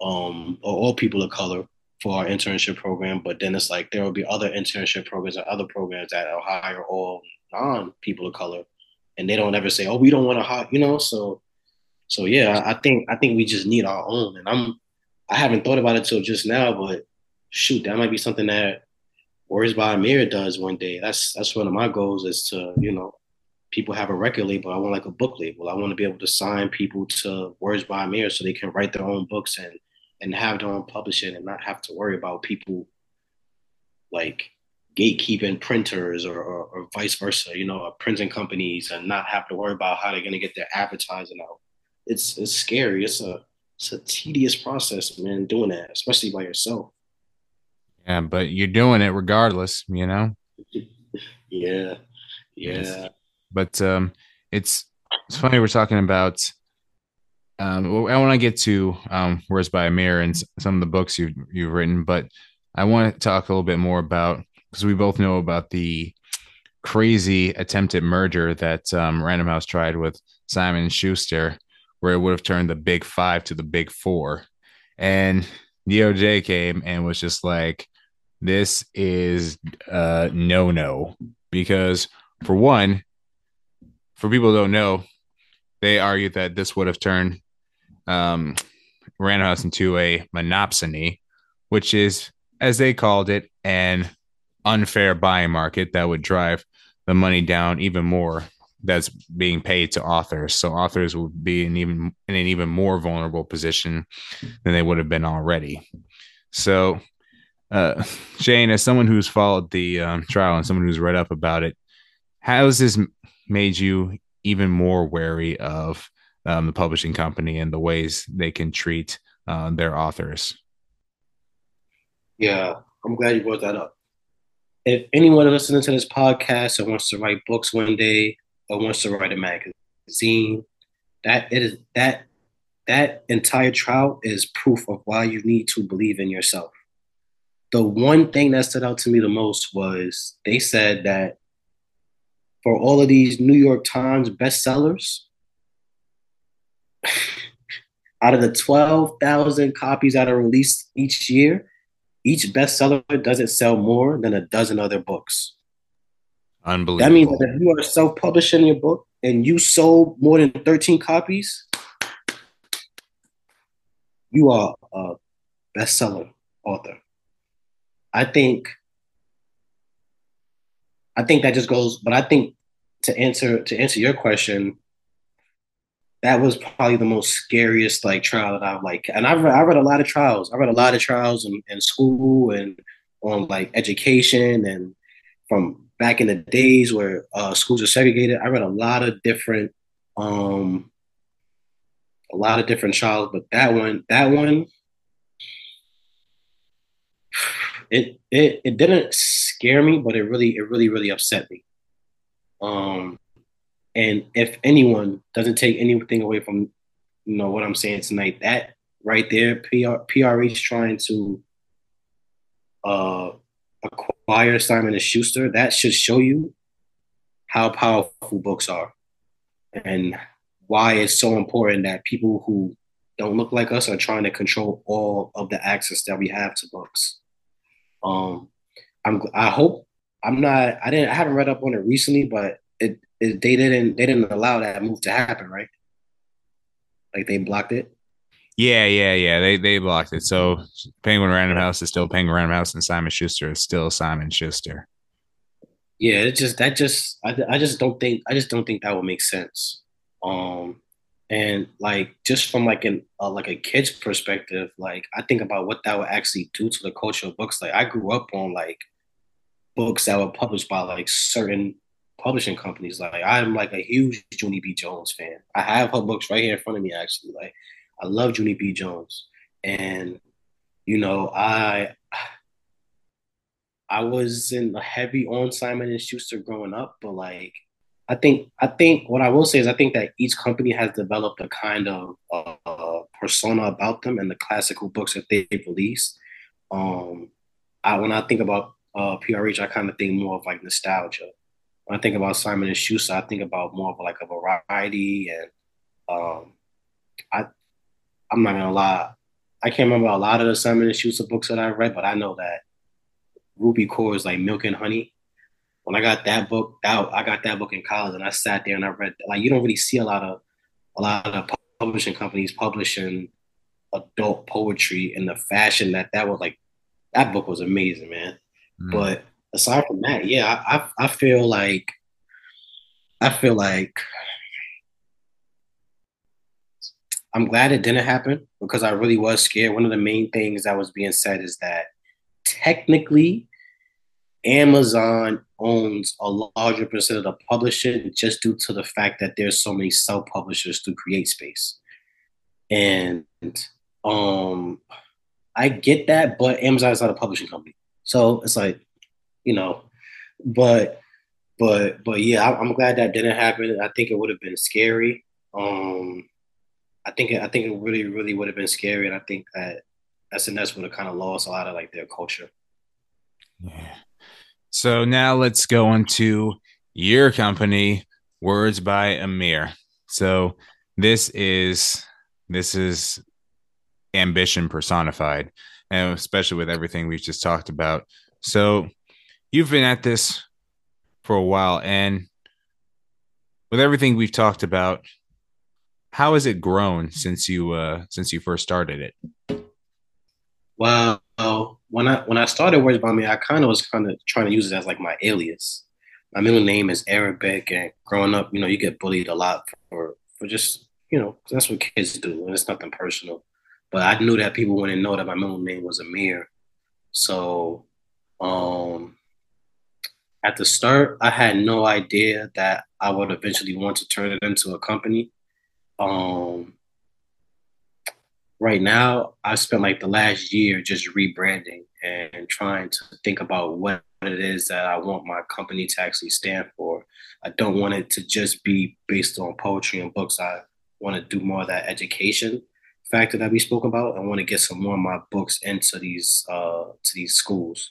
or all people of color for our internship program. But then it's like, there will be other internship programs or other programs that will hire all non people of color. And they don't ever say, oh, we don't want to hire, you know? So yeah, I think we just need our own. And I haven't thought about it till just now, but shoot, that might be something that Words by Amir does one day. That's one of my goals, is to, you know, people have a record label. I want like a book label. I want to be able to sign people to Words by Amir so they can write their own books and have their own publishing and not have to worry about people like gatekeeping printers or vice versa, you know, or printing companies, and not have to worry about how they're going to get their advertising out. It's scary. It's a tedious process, man, doing that, especially by yourself. Yeah, but you're doing it regardless, you know? Yeah. Yeah. But it's funny we're talking about. I want to get to Words by Amir and some of the books you've written, but I want to talk a little bit more about, because we both know about the crazy attempted merger that Random House tried with Simon & Schuster, where it would have turned the Big Five to the Big Four, and DOJ came and was just like, "This is no," because for one. For people who don't know, they argued that this would have turned Random House into a monopsony, which is, as they called it, an unfair buying market that would drive the money down even more that's being paid to authors. So authors would be in an even more vulnerable position than they would have been already. So, Shaine, as someone who's followed the trial and someone who's read up about it, how is this made you even more wary of the publishing company and the ways they can treat their authors? Yeah, I'm glad you brought that up. If anyone listening to this podcast and wants to write books one day or wants to write a magazine, that entire trial is proof of why you need to believe in yourself. The one thing that stood out to me the most was they said that for all of these New York Times bestsellers, out of the 12,000 copies that are released each year, each bestseller doesn't sell more than a dozen other books. Unbelievable. That means that if you are self-publishing your book and you sold more than 13 copies, you are a bestseller author. I think that just goes, but I think to answer your question, that was probably the most scariest like trial that I've like, and I read a lot of trials. I read a lot of trials in school and on like education, and from back in the days where schools are segregated. I read a lot of different trials, but that one, it didn't scare me, but it really upset me. And if anyone doesn't take anything away from, you know, what I'm saying tonight, that right there, PRH trying to acquire Simon & Schuster, that should show you how powerful books are and why it's so important that people who don't look like us are trying to control all of the access that we have to books. I haven't read up on it recently, but they didn't allow that move to happen, right? Like they blocked it. Yeah. They blocked it. So Penguin Random House is still Penguin Random House, and Simon Schuster is still Simon Schuster. Yeah, I just don't think that would make sense. And like just from like a kid's perspective, like I think about what that would actually do to the culture of books. Like I grew up on like books that were published by like certain publishing companies. Like I'm like a huge Junie B. Jones fan. I have her books right here in front of me actually. Like I love Junie B. Jones, and you know I wasn't heavy on Simon & Schuster growing up, but like I think what I will say is I think that each company has developed a kind of persona about them and the classical books that they've released. When I think about PRH, I kind of think more of like nostalgia. When I think about Simon & Schuster, I think about more of like a variety, and I'm not gonna lie, I can't remember a lot of the Simon & Schuster books that I read, but I know that Ruby Core is like milk and honey. When I got that book out, I got that book in college, and I sat there and I read. Like you don't really see a lot of publishing companies publishing adult poetry in the fashion that was like. That book was amazing, man. Mm. But aside from that, yeah, I feel like I'm glad it didn't happen because I really was scared. One of the main things that was being said is that technically Amazon owns a larger percent of the publishing just due to the fact that there's so many self-publishers through CreateSpace. And I get that, but Amazon is not a publishing company. So it's like, you know, but yeah, I'm glad that didn't happen. I think it would have been scary. I think it really, really would have been scary. And I think that SNS would have kind of lost a lot of like their culture. Yeah. So now let's go into your company, Words by Amir. So this is ambition personified, and especially with everything we've just talked about. So you've been at this for a while, and with everything we've talked about, how has it grown since you first started it? Wow. When I started Words by Amir, I was trying to use it as like my alias. My middle name is Arabic, and growing up, you know, you get bullied a lot for just, you know, that's what kids do, and it's nothing personal. But I knew that people wouldn't know that my middle name was Amir. So at the start, I had no idea that I would eventually want to turn it into a company. Right now, I've spent like the last year just rebranding and trying to think about what it is that I want my company to actually stand for. I don't want it to just be based on poetry and books. I want to do more of that education factor that we spoke about. I want to get some more of my books into these schools.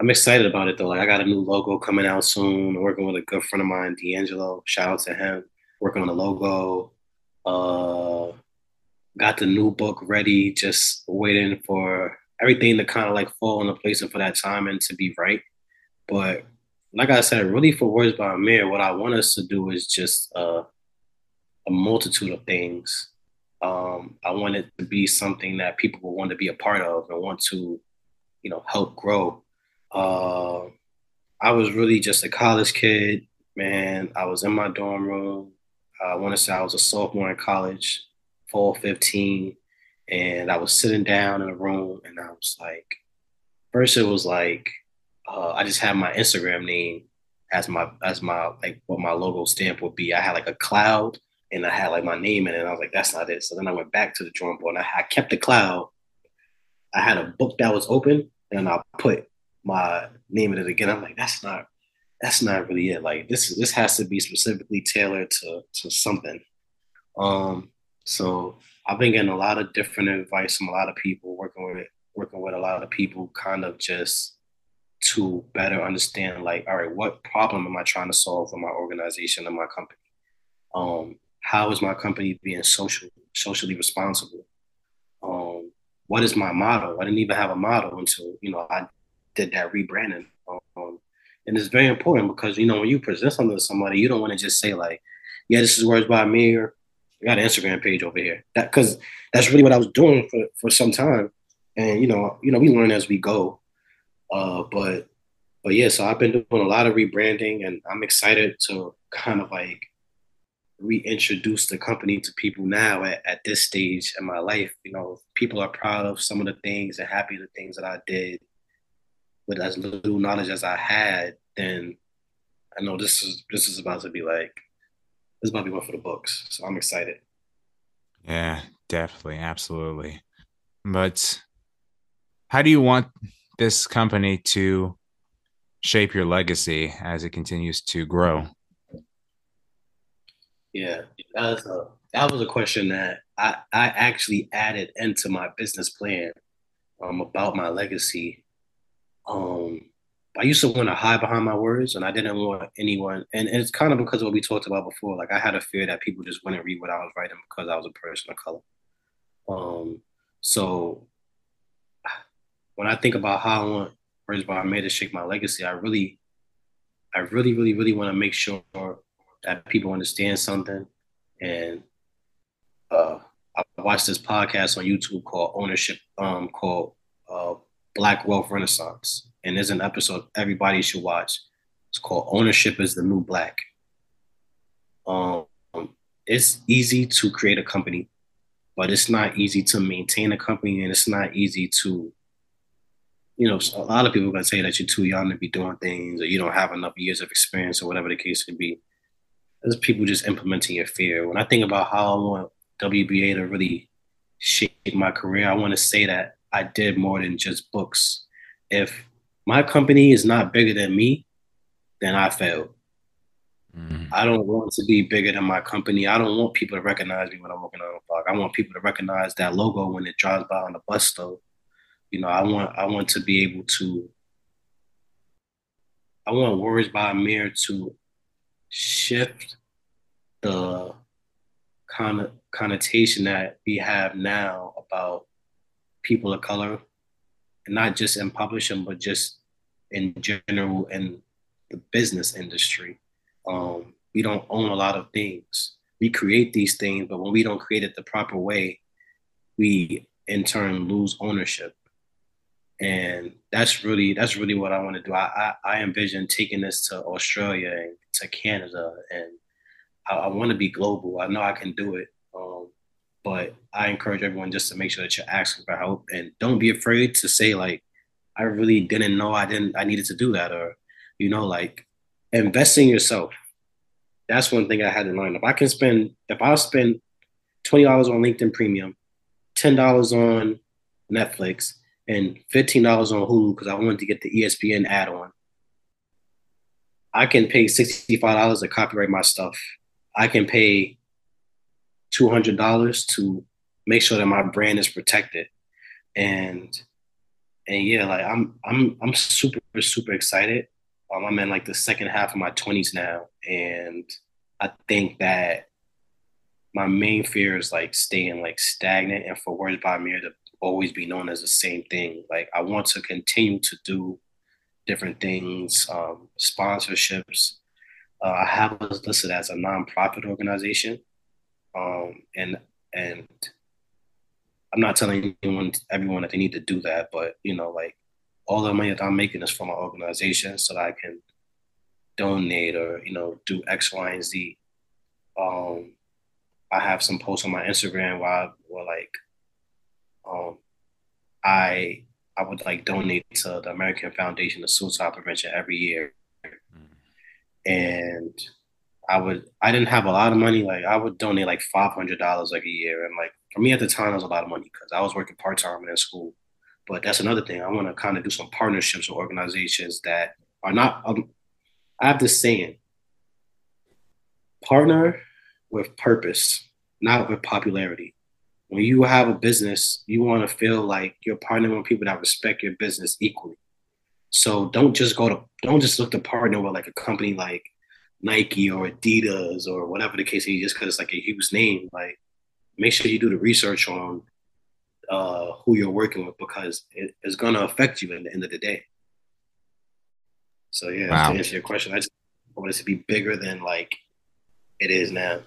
I'm excited about it, though. Like, I got a new logo coming out soon. I'm working with a good friend of mine, D'Angelo. Shout out to him. Working on the logo. Got the new book ready. Just waiting for everything to kind of like fall into place and for that time and to be right. But like I said, really for Words by Amir, what I want us to do is just a multitude of things. I want it to be something that people will want to be a part of and want to, you know, help grow. I was really just a college kid, man. I was in my dorm room. I want to say I was a sophomore in college, fall 15. And I was sitting down in a room and I was like, first it was like, I just had my Instagram name as my like what my logo stamp would be. I had like a cloud and I had like my name in it. And I was like, that's not it. So then I went back to the drawing board and I kept the cloud. I had a book that was open and I put my name in it again. I'm like, that's not really it. Like this has to be specifically tailored to something. So I've been getting a lot of different advice from a lot of people, working with a lot of people, kind of just to better understand, like, all right, what problem am I trying to solve with my organization and my company? How is my company being socially responsible? What is my motto? I didn't even have a motto until, you know, I did that rebranding. And it's very important because, you know, when you present something to somebody, you don't want to just say like, yeah, this is Words by Amir. I got an Instagram page over here. Because that's really what I was doing for some time. And, you know, we learn as we go. But yeah, so I've been doing a lot of rebranding and I'm excited to kind of like reintroduce the company to people now at this stage in my life. You know, people are proud of some of the things and happy with the things that I did with as little knowledge as I had. Then I know this is about to be like, this might be one for the books. So I'm excited. Yeah, definitely. Absolutely. But how do you want this company to shape your legacy as it continues to grow? Yeah, that was a question that I actually added into my business plan about my legacy. I used to want to hide behind my words and I didn't want anyone. And it's kind of because of what we talked about before. Like I had a fear that people just wouldn't read what I was writing because I was a person of color. So when I think about how I want Words by Amir to shape my legacy, I really want to make sure that people understand something. And I watched this podcast on YouTube called Ownership, called Black Wealth Renaissance. And there's an episode everybody should watch. It's called Ownership is the New Black. It's easy to create a company, but it's not easy to maintain a company. And it's not easy to, you know, a lot of people are going to say that you're too young to be doing things or you don't have enough years of experience or whatever the case could be. There's people just implementing your fear. When I think about how I want WBA to really shape my career, I want to say that I did more than just books. If my company is not bigger than me, then I failed. Mm. I don't want to be bigger than my company. I don't want people to recognize me when I'm working on a blog. I want people to recognize that logo when it drives by on the bus stop. You know, I want to be able to, I want Words by Amir to shift the connotation that we have now about people of color, and not just in publishing, but just in general in the business industry. We don't own a lot of things. We create these things, but when we don't create it the proper way, we in turn lose ownership. And that's really what I want to do. I envision taking this to Australia and to Canada, and I want to be global. I know I can do it, but I encourage everyone just to make sure that you're asking for help and don't be afraid to say like, I really didn't know I needed to do that, or you know, like invest in yourself. That's one thing I had to learn. If I spend $20 on LinkedIn Premium, $10 on Netflix, and $15 on Hulu because I wanted to get the ESPN add-on, I can pay $65 to copyright my stuff. I can pay $200 to make sure that my brand is protected. And yeah, like I'm super super excited. I'm in like the second half of my 20s now. And I think that my main fear is like staying like stagnant and for Words by Amir to always be known as the same thing. Like I want to continue to do different things, sponsorships. I have us listed as a nonprofit organization. And I'm not telling everyone that they need to do that, but you know, like all the money that I'm making is from my organization so that I can donate or, you know, do X, Y, and Z. I have some posts on my Instagram where like, I would like donate to the American Foundation of Suicide Prevention every year. And I didn't have a lot of money. Like I would donate like $500 like a year. And like, for me at the time, it was a lot of money because I was working part-time and in school. But that's another thing. I want to kind of do some partnerships with organizations that are not, I have this saying, partner with purpose, not with popularity. When you have a business, you want to feel like you're partnering with people that respect your business equally. So don't just look to partner with like a company like Nike or Adidas or whatever the case is, just because it's like a huge name. Like make sure you do the research on who you're working with because it's going to affect you in the end of the day. So yeah, wow. To answer your question, I just want it to be bigger than like it is now.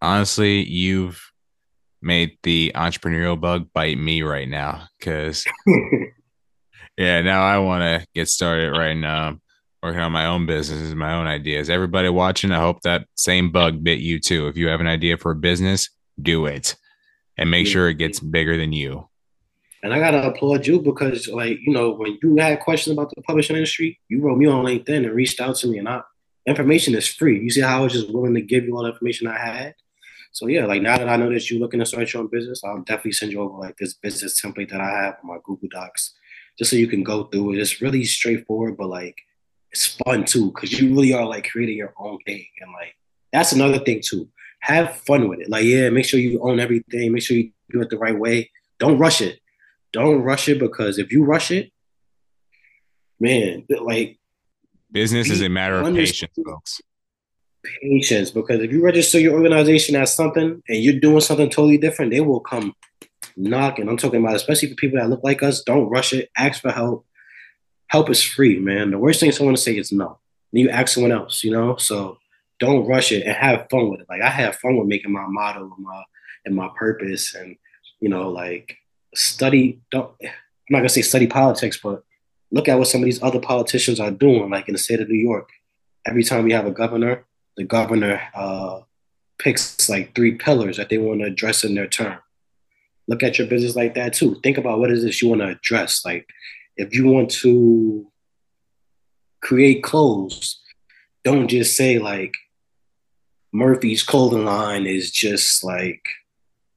Honestly, you've made the entrepreneurial bug bite me right now because yeah, now I want to get started right now, working on my own businesses, my own ideas. Everybody watching, I hope that same bug bit you too. If you have an idea for a business, do it and make sure it gets bigger than you. And I got to applaud you because like, you know, when you had questions about the publishing industry, you wrote me on LinkedIn and reached out to me and information is free. You see how I was just willing to give you all the information I had. So yeah, like now that I know that you're looking to start your own business, I'll definitely send you over like this business template that I have on my Google Docs, just so you can go through it. It's really straightforward, but like it's fun too, because you really are like creating your own thing. And like, that's another thing too. Have fun with it. Like, yeah, make sure you own everything. Make sure you do it the right way. Don't rush it. Don't rush it because if you rush it, man, like business is a matter of patience, folks. Patience, because if you register your organization as something and you're doing something totally different, they will come knocking. I'm talking about especially for people that look like us. Don't rush it. Ask for help. Help is free, man. The worst thing someone to say is no. Then you ask someone else, you know? So don't rush it and have fun with it. Like I have fun with making my motto and my purpose and, you know, like I'm not gonna say study politics, but look at what some of these other politicians are doing. Like in the state of New York, every time we have a governor, the governor picks like three pillars that they want to address in their term. Look at your business like that too. Think about what is this you want to address. Like if you want to create clothes, don't just say like Murphy's clothing line is just like,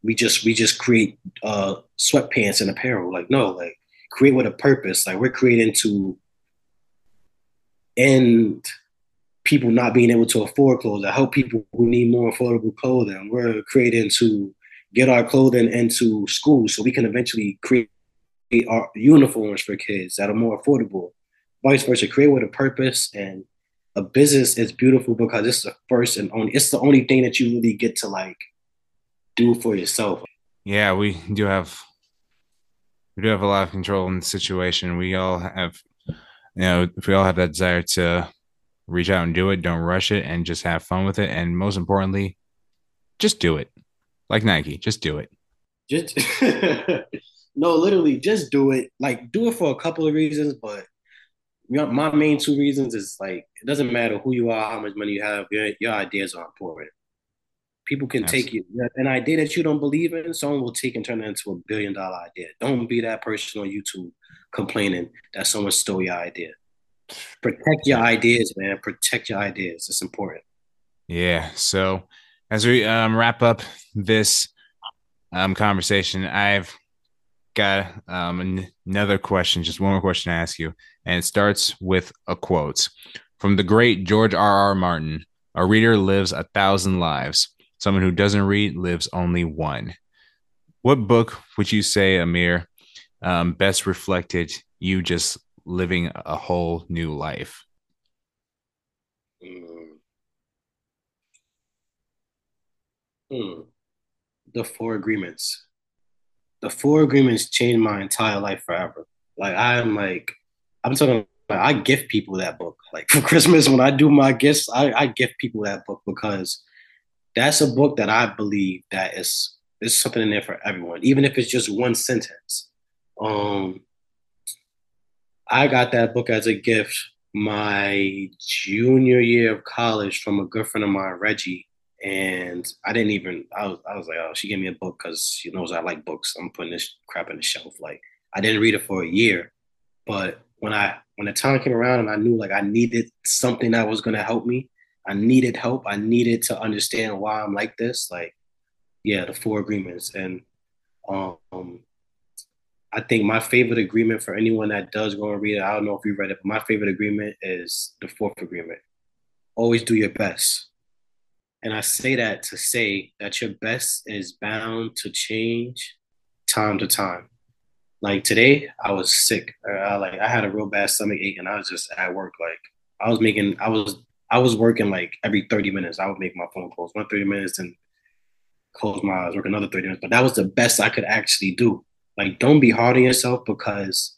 we just create sweatpants and apparel. Like, no, like create with a purpose. Like we're creating to end people not being able to afford clothes. I help people who need more affordable clothing. We're creating to get our clothing into schools so we can eventually create our uniforms for kids that are more affordable. Vice versa, create with a purpose. And a business is beautiful because it's the first and only, it's the only thing that you really get to like do for yourself. Yeah, we do have a lot of control in the situation. We all have, you know, if we all have that desire to reach out and do it, don't rush it, and just have fun with it. And most importantly, just do it. Like Nike, just do it. Just no, literally, just do it. Like, do it for a couple of reasons, but my main two reasons is like, it doesn't matter who you are, how much money you have, your ideas are important. People can take you. An idea that you don't believe in, someone will take and turn it into $1 billion idea. Don't be that person on YouTube complaining that someone stole your idea. Protect your ideas, man. Protect your ideas. It's important. Yeah. So as we wrap up this conversation, I've got another question, just one more question to ask you. And it starts with a quote from the great George R. R. Martin. A reader lives 1,000 lives. Someone who doesn't read lives only one. What book would you say, Amir, best reflected you just living a whole new life? The Four Agreements. The Four Agreements changed my entire life forever. I'm talking about, I gift people that book. Like for Christmas, when I do my gifts, I gift people that book, because that's a book that I believe that is, there's something in there for everyone, even if it's just one sentence. I got that book as a gift my junior year of college from a good friend of mine, Reggie. And I was like, oh, she gave me a book because she knows I like books. I'm putting this crap on the shelf. Like, I didn't read it for a year, but when the time came around and I knew like I needed something that was gonna help me, I needed help. I needed to understand why I'm like this. Like, yeah, the Four Agreements. And I think my favorite agreement, for anyone that does go and read it, I don't know if you read it, but my favorite agreement is the Fourth Agreement. Always do your best. And I say that to say that your best is bound to change time to time. Like today, I was sick. I had a real bad stomach ache, and I was just at work. Like I was working like every 30 minutes. I would make my phone calls, 1 30 minutes, and close my eyes, work another 30 minutes. But that was the best I could actually do. Like, don't be hard on yourself, because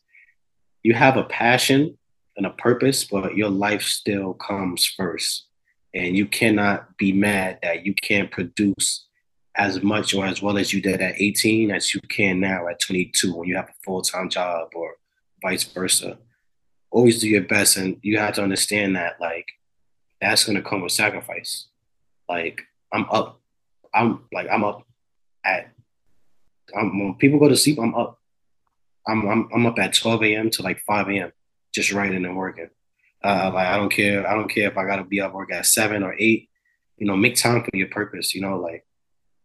you have a passion and a purpose, but your life still comes first. And you cannot be mad that you can't produce as much or as well as you did at 18 as you can now at 22 when you have a full-time job, or vice versa. Always do your best. And you have to understand that, like, that's going to come with sacrifice. Like, when people go to sleep, I'm up. I'm up at 12 a.m. to like 5 a.m. just writing and working. I don't care if I gotta be up work at 7 or 8. You know, make time for your purpose. You know, like,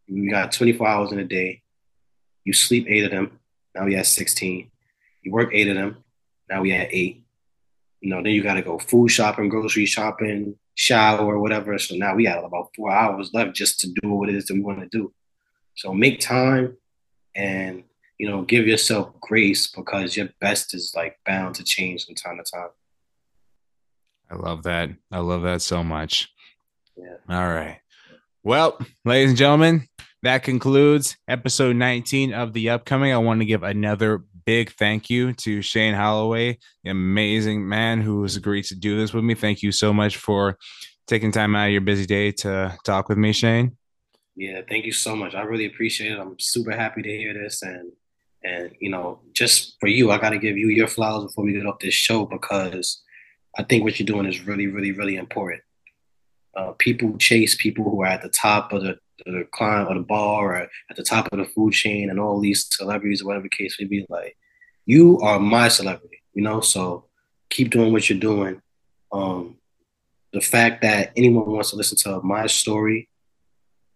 you got 24 hours in a day. You sleep 8 of them. Now we at 16. You work 8 of them. Now we at 8. You know, then you gotta go food shopping, grocery shopping, shower, whatever. So now we got about 4 hours left just to do what it is that we want to do. So make time, and you know, give yourself grace, because your best is like bound to change from time to time. I love that. I love that so much. Yeah. All right. Well, ladies and gentlemen, that concludes episode 19 of The Upcoming. I want to give another big thank you to Shaine Holloway, the amazing man who has agreed to do this with me. Thank you so much for taking time out of your busy day to talk with me, Shaine. Yeah, thank you so much. I really appreciate it. I'm super happy to hear this. And you know, just for you, I got to give you your flowers before we get off this show, because I think what you're doing is really, really, really important. People chase people who are at the top of the climb or the bar, or at the top of the food chain, and all these celebrities, or whatever the case may be. Like, you are my celebrity, you know? So keep doing what you're doing. The fact that anyone wants to listen to my story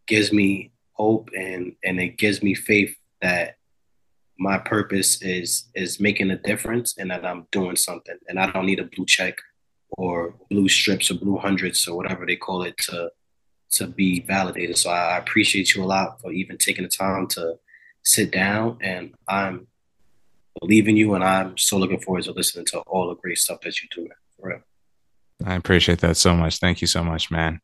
gives me hope, and it gives me faith that my purpose is making a difference, and that I'm doing something, and I don't need a blue check or blue strips or blue hundreds or whatever they call it to be validated. So I appreciate you a lot for even taking the time to sit down, and I'm believing you, and I'm so looking forward to listening to all the great stuff that you do, man. For real. I appreciate that so much. Thank you so much, man.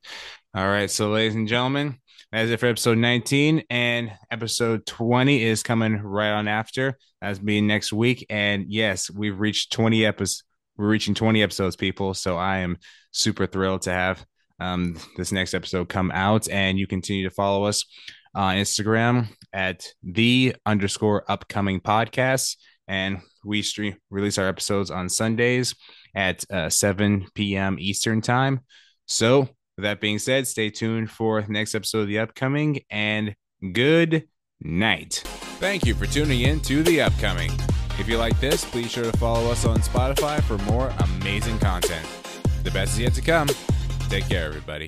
All right. So ladies and gentlemen, that's it for episode 19, and episode 20 is coming right on after. That's being next week. And yes, we've reached 20 episodes. We're reaching 20 episodes, people. So I am super thrilled to have this next episode come out, and you continue to follow us on Instagram at @the_upcoming podcast. And we release our episodes on Sundays at 7 p.m. Eastern time. So with that being said, stay tuned for the next episode of The Upcoming, and good night. Thank you for tuning in to The Upcoming. If you like this, please sure to follow us on Spotify for more amazing content. The best is yet to come. Take care, everybody.